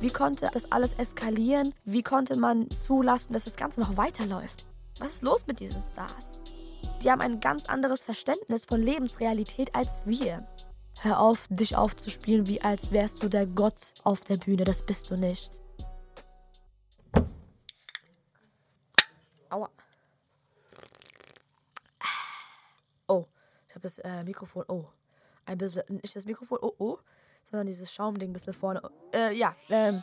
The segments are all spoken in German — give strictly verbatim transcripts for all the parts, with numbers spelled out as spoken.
Wie konnte das alles eskalieren? Wie konnte man zulassen, dass das Ganze noch weiterläuft? Was ist los mit diesen Stars? Die haben ein ganz anderes Verständnis von Lebensrealität als wir. Hör auf, dich aufzuspielen, wie als wärst du der Gott auf der Bühne. Das bist du nicht. Aua. Oh, ich habe das äh, Mikrofon, oh. Ein bisschen, nicht das Mikrofon, oh, oh. Sondern dieses Schaumding ein bisschen vorne. Äh, ja, ähm.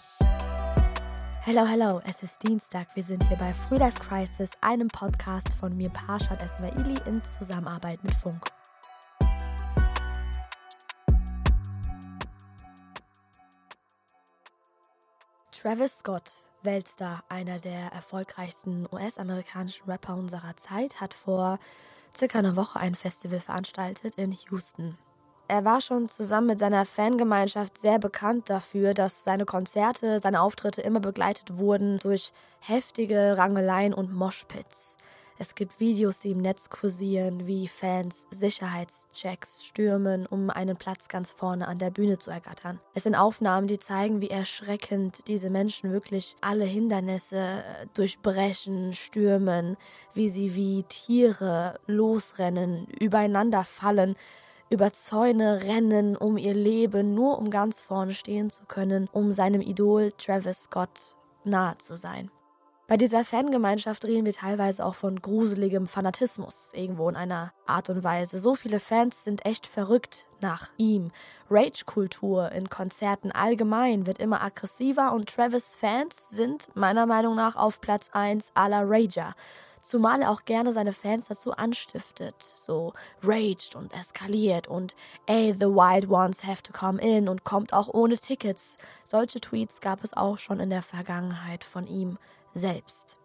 Hello, hello, es ist Dienstag. Wir sind hier bei Free Life Crisis, einem Podcast von Mirparshad Esmaili in Zusammenarbeit mit Funk. Travis Scott, Weltstar, einer der erfolgreichsten U S-amerikanischen Rapper unserer Zeit, hat vor circa einer Woche ein Festival veranstaltet in Houston. Er war schon zusammen mit seiner Fangemeinschaft sehr bekannt dafür, dass seine Konzerte, seine Auftritte immer begleitet wurden durch heftige Rangeleien und Moshpits. Es gibt Videos, die im Netz kursieren, wie Fans Sicherheitschecks stürmen, um einen Platz ganz vorne an der Bühne zu ergattern. Es sind Aufnahmen, die zeigen, wie erschreckend diese Menschen wirklich alle Hindernisse durchbrechen, stürmen, wie sie wie Tiere losrennen, übereinander fallen, über Zäune rennen, um ihr Leben, nur um ganz vorne stehen zu können, um seinem Idol Travis Scott nahe zu sein. Bei dieser Fangemeinschaft reden wir teilweise auch von gruseligem Fanatismus, irgendwo in einer Art und Weise. So viele Fans sind echt verrückt nach ihm. Rage-Kultur in Konzerten allgemein wird immer aggressiver und Travis-Fans sind meiner Meinung nach auf Platz eins aller Rager. Zumal er auch gerne seine Fans dazu anstiftet, so raged und eskaliert und ey, the wild ones have to come in und kommt auch ohne Tickets. Solche Tweets gab es auch schon in der Vergangenheit von ihm selbst.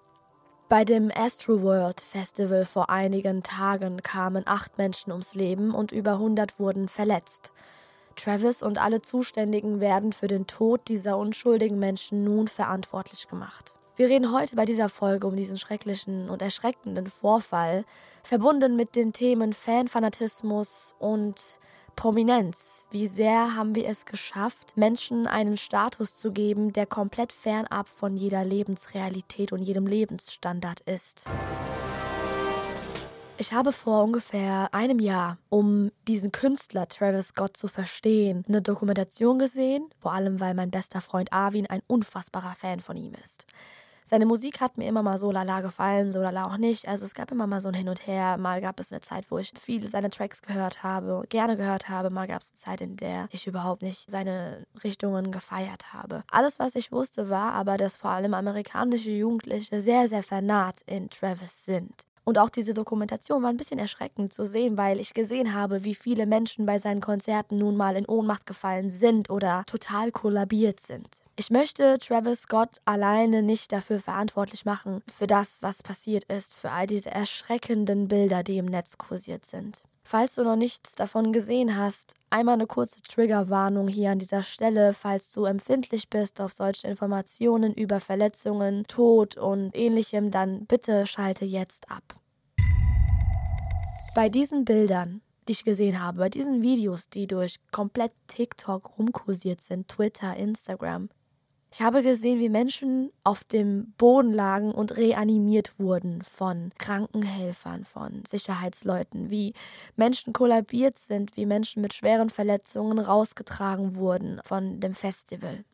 Bei dem Astroworld Festival vor einigen Tagen kamen acht Menschen ums Leben und über hundert wurden verletzt. Travis und alle Zuständigen werden für den Tod dieser unschuldigen Menschen nun verantwortlich gemacht. Wir reden heute bei dieser Folge um diesen schrecklichen und erschreckenden Vorfall, verbunden mit den Themen Fanfanatismus und Prominenz. Wie sehr haben wir es geschafft, Menschen einen Status zu geben, der komplett fernab von jeder Lebensrealität und jedem Lebensstandard ist? Ich habe vor ungefähr einem Jahr, um diesen Künstler Travis Scott zu verstehen, eine Dokumentation gesehen, vor allem weil mein bester Freund Arvin ein unfassbarer Fan von ihm ist. Seine Musik hat mir immer mal so lala gefallen, so lala auch nicht. Also es gab immer mal so ein Hin und Her. Mal gab es eine Zeit, wo ich viele seiner Tracks gehört habe, gerne gehört habe. Mal gab es eine Zeit, in der ich überhaupt nicht seine Richtungen gefeiert habe. Alles, was ich wusste, war aber, dass vor allem amerikanische Jugendliche sehr, sehr vernarrt in Travis sind. Und auch diese Dokumentation war ein bisschen erschreckend zu sehen, weil ich gesehen habe, wie viele Menschen bei seinen Konzerten nun mal in Ohnmacht gefallen sind oder total kollabiert sind. Ich möchte Travis Scott alleine nicht dafür verantwortlich machen, für das, was passiert ist, für all diese erschreckenden Bilder, die im Netz kursiert sind. Falls du noch nichts davon gesehen hast, einmal eine kurze Triggerwarnung hier an dieser Stelle, falls du empfindlich bist auf solche Informationen über Verletzungen, Tod und Ähnlichem, dann bitte schalte jetzt ab. Bei diesen Bildern, die ich gesehen habe, bei diesen Videos, die durch komplett TikTok rumkursiert sind, Twitter, Instagram, ich habe gesehen, wie Menschen auf dem Boden lagen und reanimiert wurden von Krankenhelfern, von Sicherheitsleuten, wie Menschen kollabiert sind, wie Menschen mit schweren Verletzungen rausgetragen wurden von dem Festival.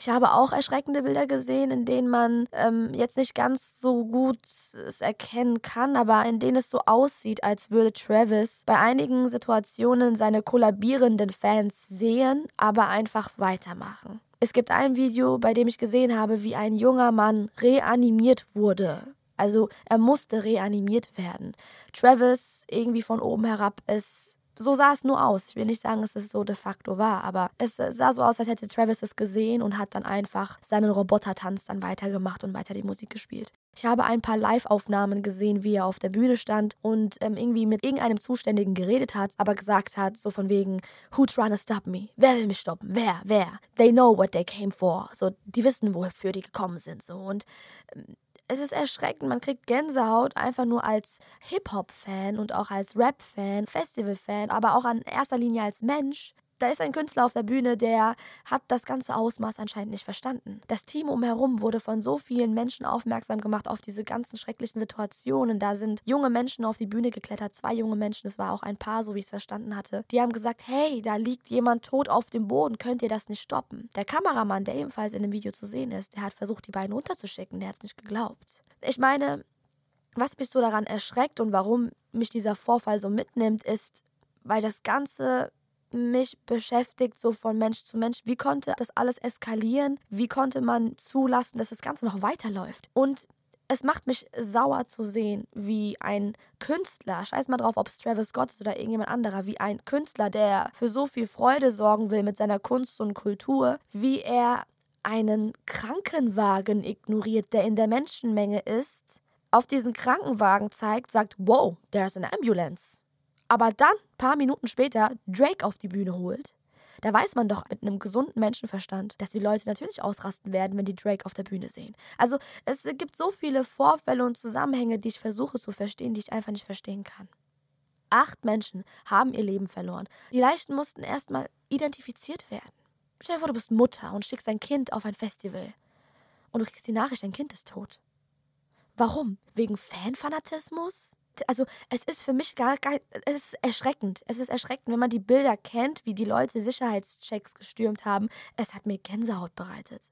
Ich habe auch erschreckende Bilder gesehen, in denen man ähm, jetzt nicht ganz so gut es erkennen kann, aber in denen es so aussieht, als würde Travis bei einigen Situationen seine kollabierenden Fans sehen, aber einfach weitermachen. Es gibt ein Video, bei dem ich gesehen habe, wie ein junger Mann reanimiert wurde. Also er musste reanimiert werden. Travis irgendwie von oben herab ist, so sah es nur aus. Ich will nicht sagen, dass es so de facto war, aber es sah so aus, als hätte Travis es gesehen und hat dann einfach seinen Robotertanz dann weitergemacht und weiter die Musik gespielt. Ich habe ein paar Live-Aufnahmen gesehen, wie er auf der Bühne stand und ähm, irgendwie mit irgendeinem Zuständigen geredet hat, aber gesagt hat, so von wegen, who trying to stop me? Wer will mich stoppen? Wer? Wer? They know what they came for. So, die wissen, wofür die gekommen sind. So, und ähm, es ist erschreckend, man kriegt Gänsehaut einfach nur als Hip-Hop-Fan und auch als Rap-Fan, Festival-Fan, aber auch in erster Linie als Mensch, Da ist ein Künstler auf der Bühne, der hat das ganze Ausmaß anscheinend nicht verstanden. Das Team umherum wurde von so vielen Menschen aufmerksam gemacht auf diese ganzen schrecklichen Situationen. Da sind junge Menschen auf die Bühne geklettert, zwei junge Menschen, es war auch ein Paar, so wie ich es verstanden hatte. Die haben gesagt, hey, da liegt jemand tot auf dem Boden, könnt ihr das nicht stoppen? Der Kameramann, der ebenfalls in dem Video zu sehen ist, der hat versucht, die beiden runterzuschicken, der hat es nicht geglaubt. Ich meine, was mich so daran erschreckt und warum mich dieser Vorfall so mitnimmt, ist, weil das Ganze mich beschäftigt, so von Mensch zu Mensch. Wie konnte das alles eskalieren? Wie konnte man zulassen, dass das Ganze noch weiterläuft? Und es macht mich sauer zu sehen, wie ein Künstler, scheiß mal drauf, ob es Travis Scott ist oder irgendjemand anderer, wie ein Künstler, der für so viel Freude sorgen will mit seiner Kunst und Kultur, wie er einen Krankenwagen ignoriert, der in der Menschenmenge ist, auf diesen Krankenwagen zeigt, sagt, wow, there's an ambulance. Aber dann, ein paar Minuten später, Drake auf die Bühne holt. Da weiß man doch mit einem gesunden Menschenverstand, dass die Leute natürlich ausrasten werden, wenn die Drake auf der Bühne sehen. Also es gibt so viele Vorfälle und Zusammenhänge, die ich versuche zu verstehen, die ich einfach nicht verstehen kann. Acht Menschen haben ihr Leben verloren. Die Leichen mussten erstmal identifiziert werden. Stell dir vor, du bist Mutter und schickst dein Kind auf ein Festival. Und du kriegst die Nachricht, dein Kind ist tot. Warum? Wegen Fanfanatismus? Also es ist für mich gar, gar es ist erschreckend. Es ist erschreckend, wenn man die Bilder kennt, wie die Leute Sicherheitschecks gestürmt haben. Es hat mir Gänsehaut bereitet.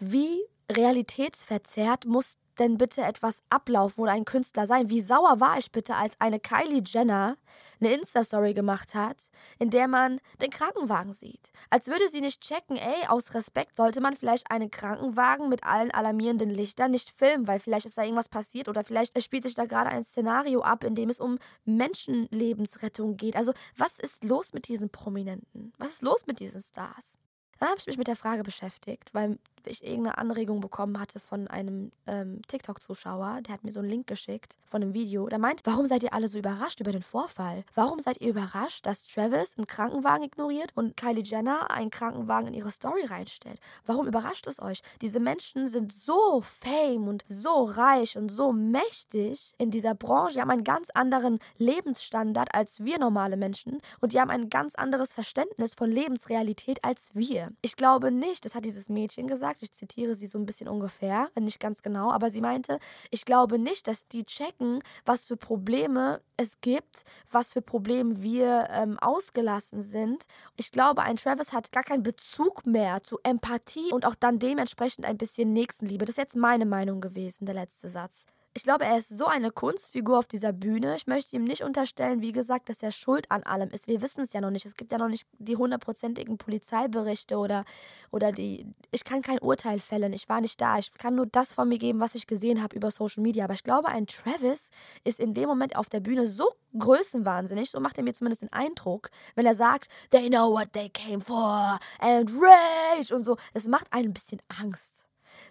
Wie realitätsverzerrt muss denn bitte etwas ablaufen oder ein Künstler sein? Wie sauer war ich bitte, als eine Kylie Jenner eine Insta-Story gemacht hat, in der man den Krankenwagen sieht? Als würde sie nicht checken, ey, aus Respekt sollte man vielleicht einen Krankenwagen mit allen alarmierenden Lichtern nicht filmen, weil vielleicht ist da irgendwas passiert oder vielleicht spielt sich da gerade ein Szenario ab, in dem es um Menschenlebensrettung geht. Also was ist los mit diesen Prominenten? Was ist los mit diesen Stars? Dann habe ich mich mit der Frage beschäftigt, weil ich irgendeine Anregung bekommen hatte von einem ähm, TikTok-Zuschauer. Der hat mir so einen Link geschickt von einem Video. Der meint, warum seid ihr alle so überrascht über den Vorfall? Warum seid ihr überrascht, dass Travis einen Krankenwagen ignoriert und Kylie Jenner einen Krankenwagen in ihre Story reinstellt? Warum überrascht es euch? Diese Menschen sind so fame und so reich und so mächtig in dieser Branche. Die haben einen ganz anderen Lebensstandard als wir normale Menschen. Und die haben ein ganz anderes Verständnis von Lebensrealität als wir. Ich glaube nicht, das hat dieses Mädchen gesagt, ich zitiere sie so ein bisschen ungefähr, nicht ganz genau, aber sie meinte, ich glaube nicht, dass die checken, was für Probleme es gibt, was für Probleme wir ähm, ausgelassen sind. Ich glaube, ein Travis hat gar keinen Bezug mehr zu Empathie und auch dann dementsprechend ein bisschen Nächstenliebe. Das ist jetzt meine Meinung gewesen, der letzte Satz. Ich glaube, er ist so eine Kunstfigur auf dieser Bühne. Ich möchte ihm nicht unterstellen, wie gesagt, dass er schuld an allem ist. Wir wissen es ja noch nicht. Es gibt ja noch nicht die hundertprozentigen Polizeiberichte oder, oder die... Ich kann kein Urteil fällen. Ich war nicht da. Ich kann nur das von mir geben, was ich gesehen habe über Social Media. Aber ich glaube, ein Travis ist in dem Moment auf der Bühne so größenwahnsinnig. So macht er mir zumindest den Eindruck, wenn er sagt, they know what they came for and rage und so. Das macht einen ein bisschen Angst.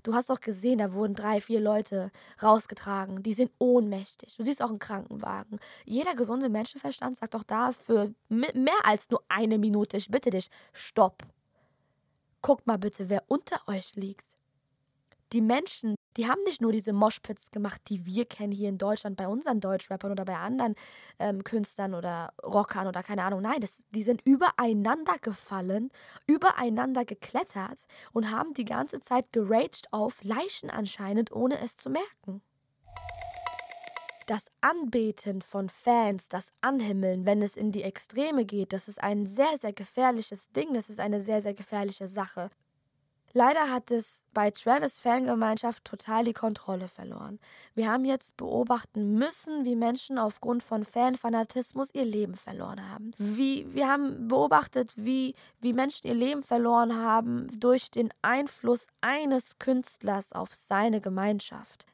Du hast doch gesehen, da wurden drei, vier Leute rausgetragen. Die sind ohnmächtig. Du siehst auch einen Krankenwagen. Jeder gesunde Menschenverstand sagt doch da für mehr als nur eine Minute, ich bitte dich, stopp. Guckt mal bitte, wer unter euch liegt. Die Menschen, die haben nicht nur diese Moshpits gemacht, die wir kennen hier in Deutschland bei unseren Deutschrappern oder bei anderen ähm, Künstlern oder Rockern oder keine Ahnung. Nein, das, die sind übereinander gefallen, übereinander geklettert und haben die ganze Zeit geraged auf Leichen anscheinend, ohne es zu merken. Das Anbeten von Fans, das Anhimmeln, wenn es in die Extreme geht, das ist ein sehr, sehr gefährliches Ding, das ist eine sehr, sehr gefährliche Sache. Leider hat es bei Travis' Fangemeinschaft total die Kontrolle verloren. Wir haben jetzt beobachten müssen, wie Menschen aufgrund von Fanfanatismus ihr Leben verloren haben. Wie, wir haben beobachtet, wie, wie Menschen ihr Leben verloren haben durch den Einfluss eines Künstlers auf seine Gemeinschaft.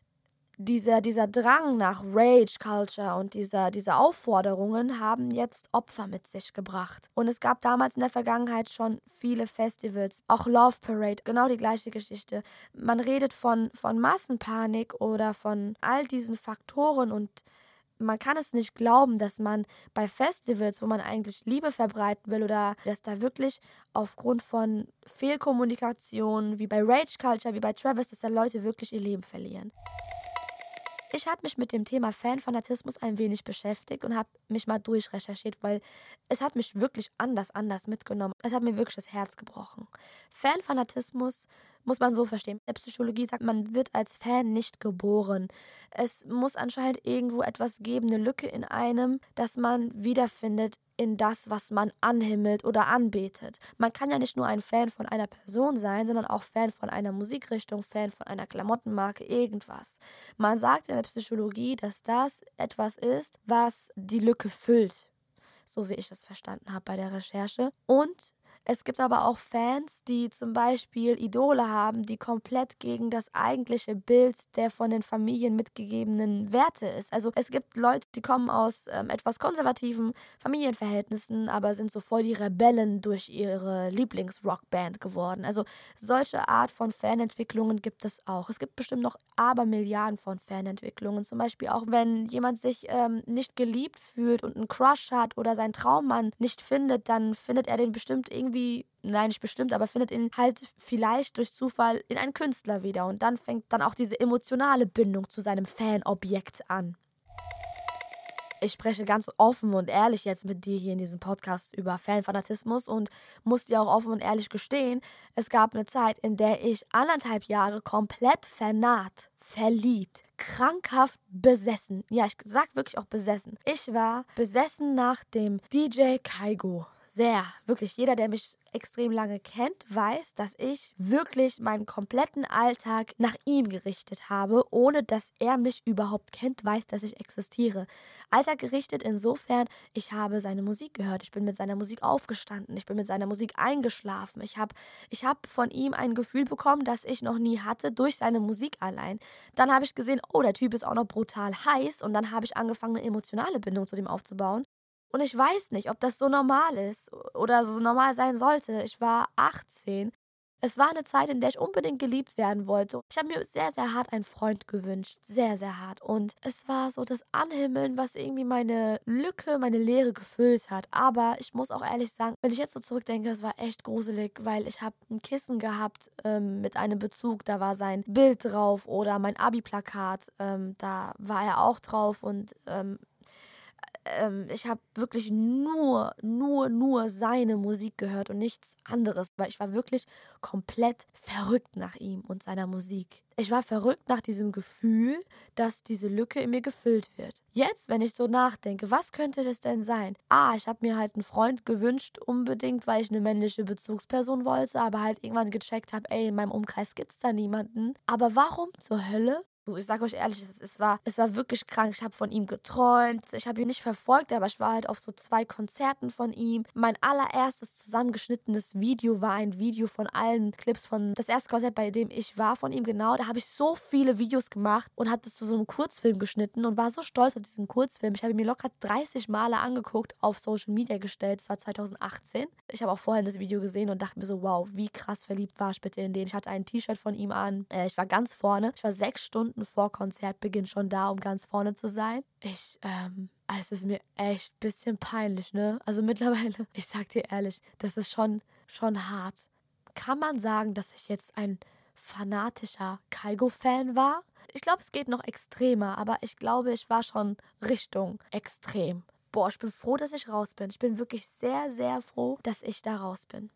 Dieser, dieser Drang nach Rage-Culture und dieser, diese Aufforderungen haben jetzt Opfer mit sich gebracht. Und es gab damals in der Vergangenheit schon viele Festivals, auch Love Parade, genau die gleiche Geschichte. Man redet von, von Massenpanik oder von all diesen Faktoren und man kann es nicht glauben, dass man bei Festivals, wo man eigentlich Liebe verbreiten will oder dass da wirklich aufgrund von Fehlkommunikation, wie bei Rage-Culture, wie bei Travis, dass da Leute wirklich ihr Leben verlieren. Ich habe mich mit dem Thema Fanfanatismus ein wenig beschäftigt und habe mich mal durchrecherchiert, weil es hat mich wirklich anders, anders mitgenommen. Es hat mir wirklich das Herz gebrochen. Fanfanatismus muss man so verstehen. In der Psychologie sagt man, man wird als Fan nicht geboren. Es muss anscheinend irgendwo etwas geben, eine Lücke in einem, dass man wiederfindet in das, was man anhimmelt oder anbetet. Man kann ja nicht nur ein Fan von einer Person sein, sondern auch Fan von einer Musikrichtung, Fan von einer Klamottenmarke, irgendwas. Man sagt in der Psychologie, dass das etwas ist, was die Lücke füllt, so wie ich es verstanden habe bei der Recherche. Und es gibt aber auch Fans, die zum Beispiel Idole haben, die komplett gegen das eigentliche Bild der von den Familien mitgegebenen Werte ist. Also es gibt Leute, die kommen aus ähm, etwas konservativen Familienverhältnissen, aber sind so voll die Rebellen durch ihre Lieblingsrockband geworden. Also solche Art von Fanentwicklungen gibt es auch. Es gibt bestimmt noch Abermilliarden von Fanentwicklungen. Zum Beispiel auch, wenn jemand sich ähm, nicht geliebt fühlt und einen Crush hat oder seinen Traummann nicht findet, dann findet er den bestimmt irgendwie Wie, nein, nicht bestimmt, aber findet ihn halt vielleicht durch Zufall in einen Künstler wieder. Und dann fängt dann auch diese emotionale Bindung zu seinem Fanobjekt an. Ich spreche ganz offen und ehrlich jetzt mit dir hier in diesem Podcast über Fanfanatismus und muss dir auch offen und ehrlich gestehen, es gab eine Zeit, in der ich anderthalb Jahre komplett vernarrt, verliebt, krankhaft besessen. Ja, ich sag wirklich auch besessen. Ich war besessen nach dem D J Kygo. Sehr, wirklich. Jeder, der mich extrem lange kennt, weiß, dass ich wirklich meinen kompletten Alltag nach ihm gerichtet habe, ohne dass er mich überhaupt kennt, weiß, dass ich existiere. Alltag gerichtet insofern, ich habe seine Musik gehört, ich bin mit seiner Musik aufgestanden, ich bin mit seiner Musik eingeschlafen. Ich habe ich hab von ihm ein Gefühl bekommen, das ich noch nie hatte, durch seine Musik allein. Dann habe ich gesehen, oh, der Typ ist auch noch brutal heiß und dann habe ich angefangen, eine emotionale Bindung zu dem aufzubauen. Und ich weiß nicht, ob das so normal ist oder so normal sein sollte. Ich war achtzehn. Es war eine Zeit, in der ich unbedingt geliebt werden wollte. Ich habe mir sehr, sehr hart einen Freund gewünscht. Sehr, sehr hart. Und es war so das Anhimmeln, was irgendwie meine Lücke, meine Leere gefüllt hat. Aber ich muss auch ehrlich sagen, wenn ich jetzt so zurückdenke, es war echt gruselig, weil ich habe ein Kissen gehabt ähm, mit einem Bezug. Da war sein Bild drauf oder mein Abi-Plakat. Ähm, da war er auch drauf und... Ähm, Ich habe wirklich nur, nur, nur seine Musik gehört und nichts anderes. Weil ich war wirklich komplett verrückt nach ihm und seiner Musik. Ich war verrückt nach diesem Gefühl, dass diese Lücke in mir gefüllt wird. Jetzt, wenn ich so nachdenke, was könnte das denn sein? Ah, ich habe mir halt einen Freund gewünscht, unbedingt, weil ich eine männliche Bezugsperson wollte, aber halt irgendwann gecheckt habe, ey, in meinem Umkreis gibt's da niemanden. Aber warum zur Hölle? Ich sage euch ehrlich, es, es, war, es war wirklich krank. Ich habe von ihm geträumt. Ich habe ihn nicht verfolgt, aber ich war halt auf so zwei Konzerten von ihm. Mein allererstes zusammengeschnittenes Video war ein Video von allen Clips von das erste Konzert, bei dem ich war, von ihm genau. Da habe ich so viele Videos gemacht und habe das zu so einem Kurzfilm geschnitten und war so stolz auf diesen Kurzfilm. Ich habe ihn mir locker dreißig Male angeguckt, auf Social Media gestellt. Das war zweitausendachtzehn. Ich habe auch vorhin das Video gesehen und dachte mir so, wow, wie krass verliebt war ich bitte in den. Ich hatte ein T-Shirt von ihm an. Ich war ganz vorne. Ich war sechs Stunden vor Konzertbeginn schon da, um ganz vorne zu sein. Ich, ähm, es ist mir echt ein bisschen peinlich, ne? Also mittlerweile, ich sag dir ehrlich, das ist schon, schon hart. Kann man sagen, dass ich jetzt ein fanatischer Kygo-Fan war? Ich glaube, es geht noch extremer, aber ich glaube, ich war schon Richtung extrem. Boah, ich bin froh, dass ich raus bin. Ich bin wirklich sehr, sehr froh, dass ich da raus bin.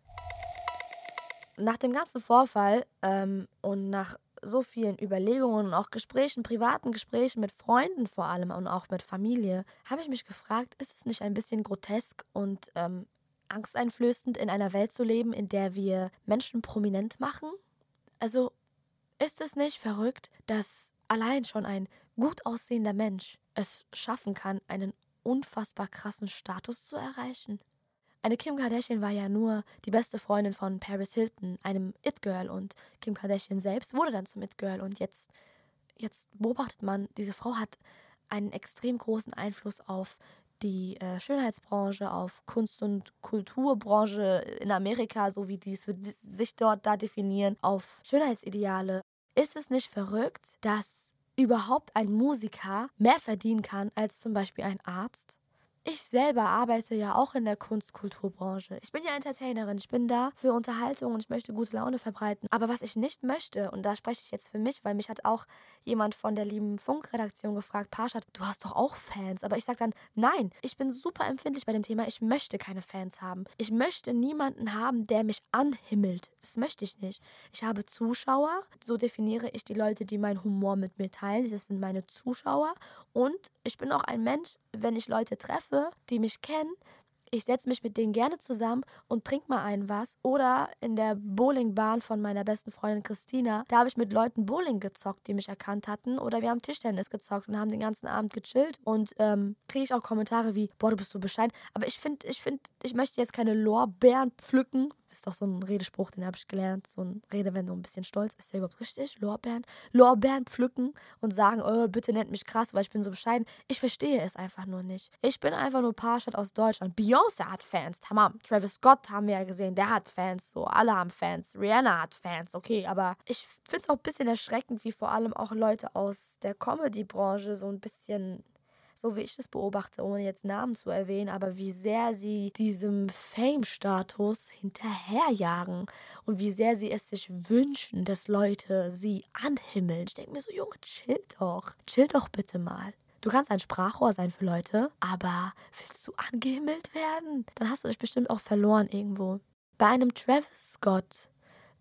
Nach dem ganzen Vorfall ähm, und nach so vielen Überlegungen und auch Gesprächen, privaten Gesprächen mit Freunden vor allem und auch mit Familie, habe ich mich gefragt, ist es nicht ein bisschen grotesk und ähm, angsteinflößend, in einer Welt zu leben, in der wir Menschen prominent machen? Also ist es nicht verrückt, dass allein schon ein gut aussehender Mensch es schaffen kann, einen unfassbar krassen Status zu erreichen? Eine Kim Kardashian war ja nur die beste Freundin von Paris Hilton, einem It-Girl. Und Kim Kardashian selbst wurde dann zum It-Girl. Und jetzt, jetzt beobachtet man, diese Frau hat einen extrem großen Einfluss auf die äh, Schönheitsbranche, auf Kunst- und Kulturbranche in Amerika, so wie die es sich dort da definieren, auf Schönheitsideale. Ist es nicht verrückt, dass überhaupt ein Musiker mehr verdienen kann als zum Beispiel ein Arzt? Ich selber arbeite ja auch in der Kunstkulturbranche. Ich bin ja Entertainerin, ich bin da für Unterhaltung und ich möchte gute Laune verbreiten. Aber was ich nicht möchte, und da spreche ich jetzt für mich, weil mich hat auch jemand von der lieben Funk-Redaktion gefragt, Parshad, du hast doch auch Fans. Aber ich sage dann, nein, ich bin super empfindlich bei dem Thema, ich möchte keine Fans haben. Ich möchte niemanden haben, der mich anhimmelt. Das möchte ich nicht. Ich habe Zuschauer, so definiere ich die Leute, die meinen Humor mit mir teilen. Das sind meine Zuschauer und ich bin auch ein Mensch, wenn ich Leute treffe, die mich kennen, ich setze mich mit denen gerne zusammen und trinke mal einen was. Oder in der Bowlingbahn von meiner besten Freundin Christina, da habe ich mit Leuten Bowling gezockt, die mich erkannt hatten. Oder wir haben Tischtennis gezockt und haben den ganzen Abend gechillt. Und ähm, kriege ich auch Kommentare wie, boah, du bist so bescheiden. Aber ich finde, ich finde, ich möchte jetzt keine Lorbeeren pflücken. Das ist doch so ein Redespruch, den habe ich gelernt. So ein Redewendung, ein bisschen stolz. Ist ja überhaupt richtig? Lorbeeren? Lorbeeren pflücken und sagen, oh, bitte nennt mich krass, weil ich bin so bescheiden. Ich verstehe es einfach nur nicht. Ich bin einfach nur Parshad aus Deutschland. Beyoncé hat Fans, tamam. Travis Scott haben wir ja gesehen, der hat Fans. So, alle haben Fans. Rihanna hat Fans, okay. Aber ich finde es auch ein bisschen erschreckend, wie vor allem auch Leute aus der Comedy-Branche so ein bisschen... so wie ich das beobachte, ohne jetzt Namen zu erwähnen, aber wie sehr sie diesem Fame-Status hinterherjagen und wie sehr sie es sich wünschen, dass Leute sie anhimmeln. Ich denke mir so, Junge, chill doch. Chill doch bitte mal. Du kannst ein Sprachrohr sein für Leute, aber willst du angehimmelt werden? Dann hast du dich bestimmt auch verloren irgendwo. Bei einem Travis Scott,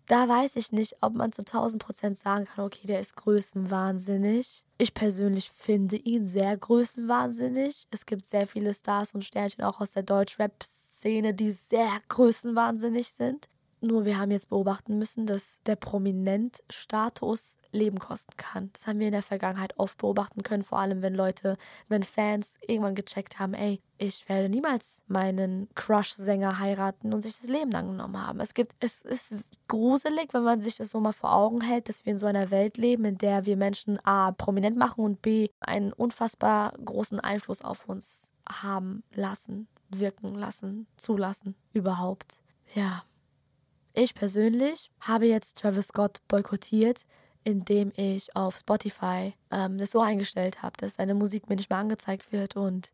da weiß ich nicht, ob man zu tausend Prozent sagen kann, okay, der ist größenwahnsinnig. Ich persönlich finde ihn sehr größenwahnsinnig. Es gibt sehr viele Stars und Sternchen auch aus der Deutsch-Rap-Szene, die sehr größenwahnsinnig sind. Nur wir haben jetzt beobachten müssen, dass der Prominent-Status Leben kosten kann. Das haben wir in der Vergangenheit oft beobachten können, vor allem wenn Leute, wenn Fans irgendwann gecheckt haben, ey, ich werde niemals meinen Crush-Sänger heiraten und sich das Leben lang genommen haben. Es gibt, es ist gruselig, wenn man sich das so mal vor Augen hält, dass wir in so einer Welt leben, in der wir Menschen A, prominent machen und B, einen unfassbar großen Einfluss auf uns haben lassen, wirken lassen, zulassen, überhaupt. Ja. Ich persönlich habe jetzt Travis Scott boykottiert, indem ich auf Spotify ähm, das so eingestellt habe, dass seine Musik mir nicht mehr angezeigt wird und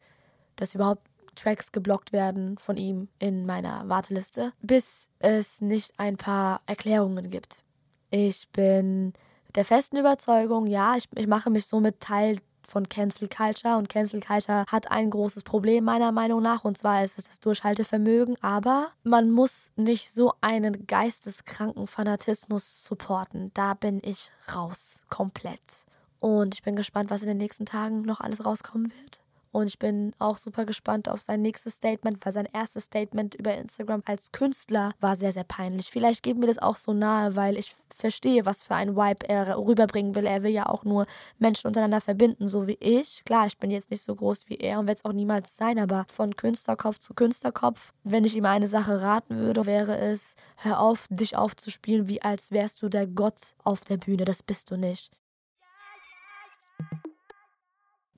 dass überhaupt Tracks geblockt werden von ihm in meiner Warteliste, bis es nicht ein paar Erklärungen gibt. Ich bin der festen Überzeugung, ja, ich, ich mache mich somit Teil von Cancel Culture und Cancel Culture hat ein großes Problem meiner Meinung nach und zwar ist es das Durchhaltevermögen, aber man muss nicht so einen geisteskranken Fanatismus supporten. Da bin ich raus, komplett. Und ich bin gespannt, was in den nächsten Tagen noch alles rauskommen wird. Und ich bin auch super gespannt auf sein nächstes Statement, weil sein erstes Statement über Instagram als Künstler war sehr, sehr peinlich. Vielleicht geht mir das auch so nahe, weil ich verstehe, was für ein Vibe er rüberbringen will. Er will ja auch nur Menschen untereinander verbinden, so wie ich. Klar, ich bin jetzt nicht so groß wie er und werde es auch niemals sein, aber von Künstlerkopf zu Künstlerkopf, wenn ich ihm eine Sache raten würde, wäre es, hör auf, dich aufzuspielen, wie als wärst du der Gott auf der Bühne. Das bist du nicht.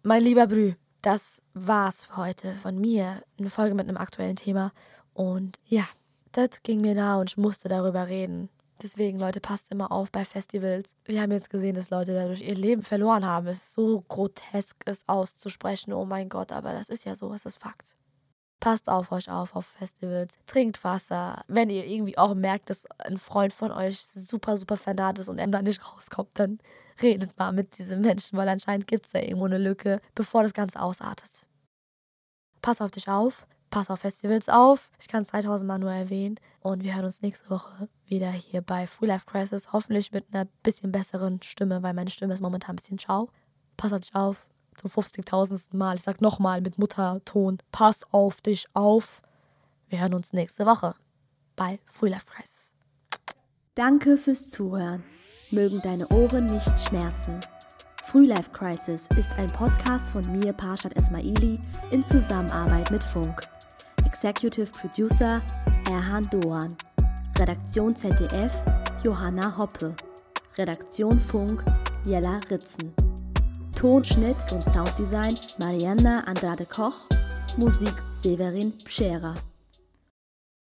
Mein lieber Brü. Das war's für heute von mir. Eine Folge mit einem aktuellen Thema. Und ja, das ging mir nah und ich musste darüber reden. Deswegen, Leute, passt immer auf bei Festivals. Wir haben jetzt gesehen, dass Leute dadurch ihr Leben verloren haben. Es ist so grotesk, es auszusprechen. Oh mein Gott, aber das ist ja so, es ist Fakt. Passt auf euch auf auf Festivals. Trinkt Wasser. Wenn ihr irgendwie auch merkt, dass ein Freund von euch super, super vernarrt ist und er da nicht rauskommt, dann redet mal mit diesem Menschen, weil anscheinend gibt es da irgendwo eine Lücke, bevor das Ganze ausartet. Pass auf dich auf. Pass auf Festivals auf. Ich kann es zweitausend Mal nur erwähnen. Und wir hören uns nächste Woche wieder hier bei Free Life Crisis. Hoffentlich mit einer bisschen besseren Stimme, weil meine Stimme ist momentan ein bisschen schau. Pass auf dich auf. Zum fünfzigtausendsten Mal. Ich sag nochmal mit Mutterton. Pass auf dich auf. Wir hören uns nächste Woche bei Free Life Crisis. Danke fürs Zuhören. Mögen deine Ohren nicht schmerzen. Free Life Crisis ist ein Podcast von mir, Mirparshad Esmaili, in Zusammenarbeit mit Funk. Executive Producer Erhan Doğan. Redaktion Z D F Johanna Hoppe. Redaktion Funk Jella Ritzen. Tonschnitt und Sounddesign Marianna Andrade Koch, Musik Severin Pschera.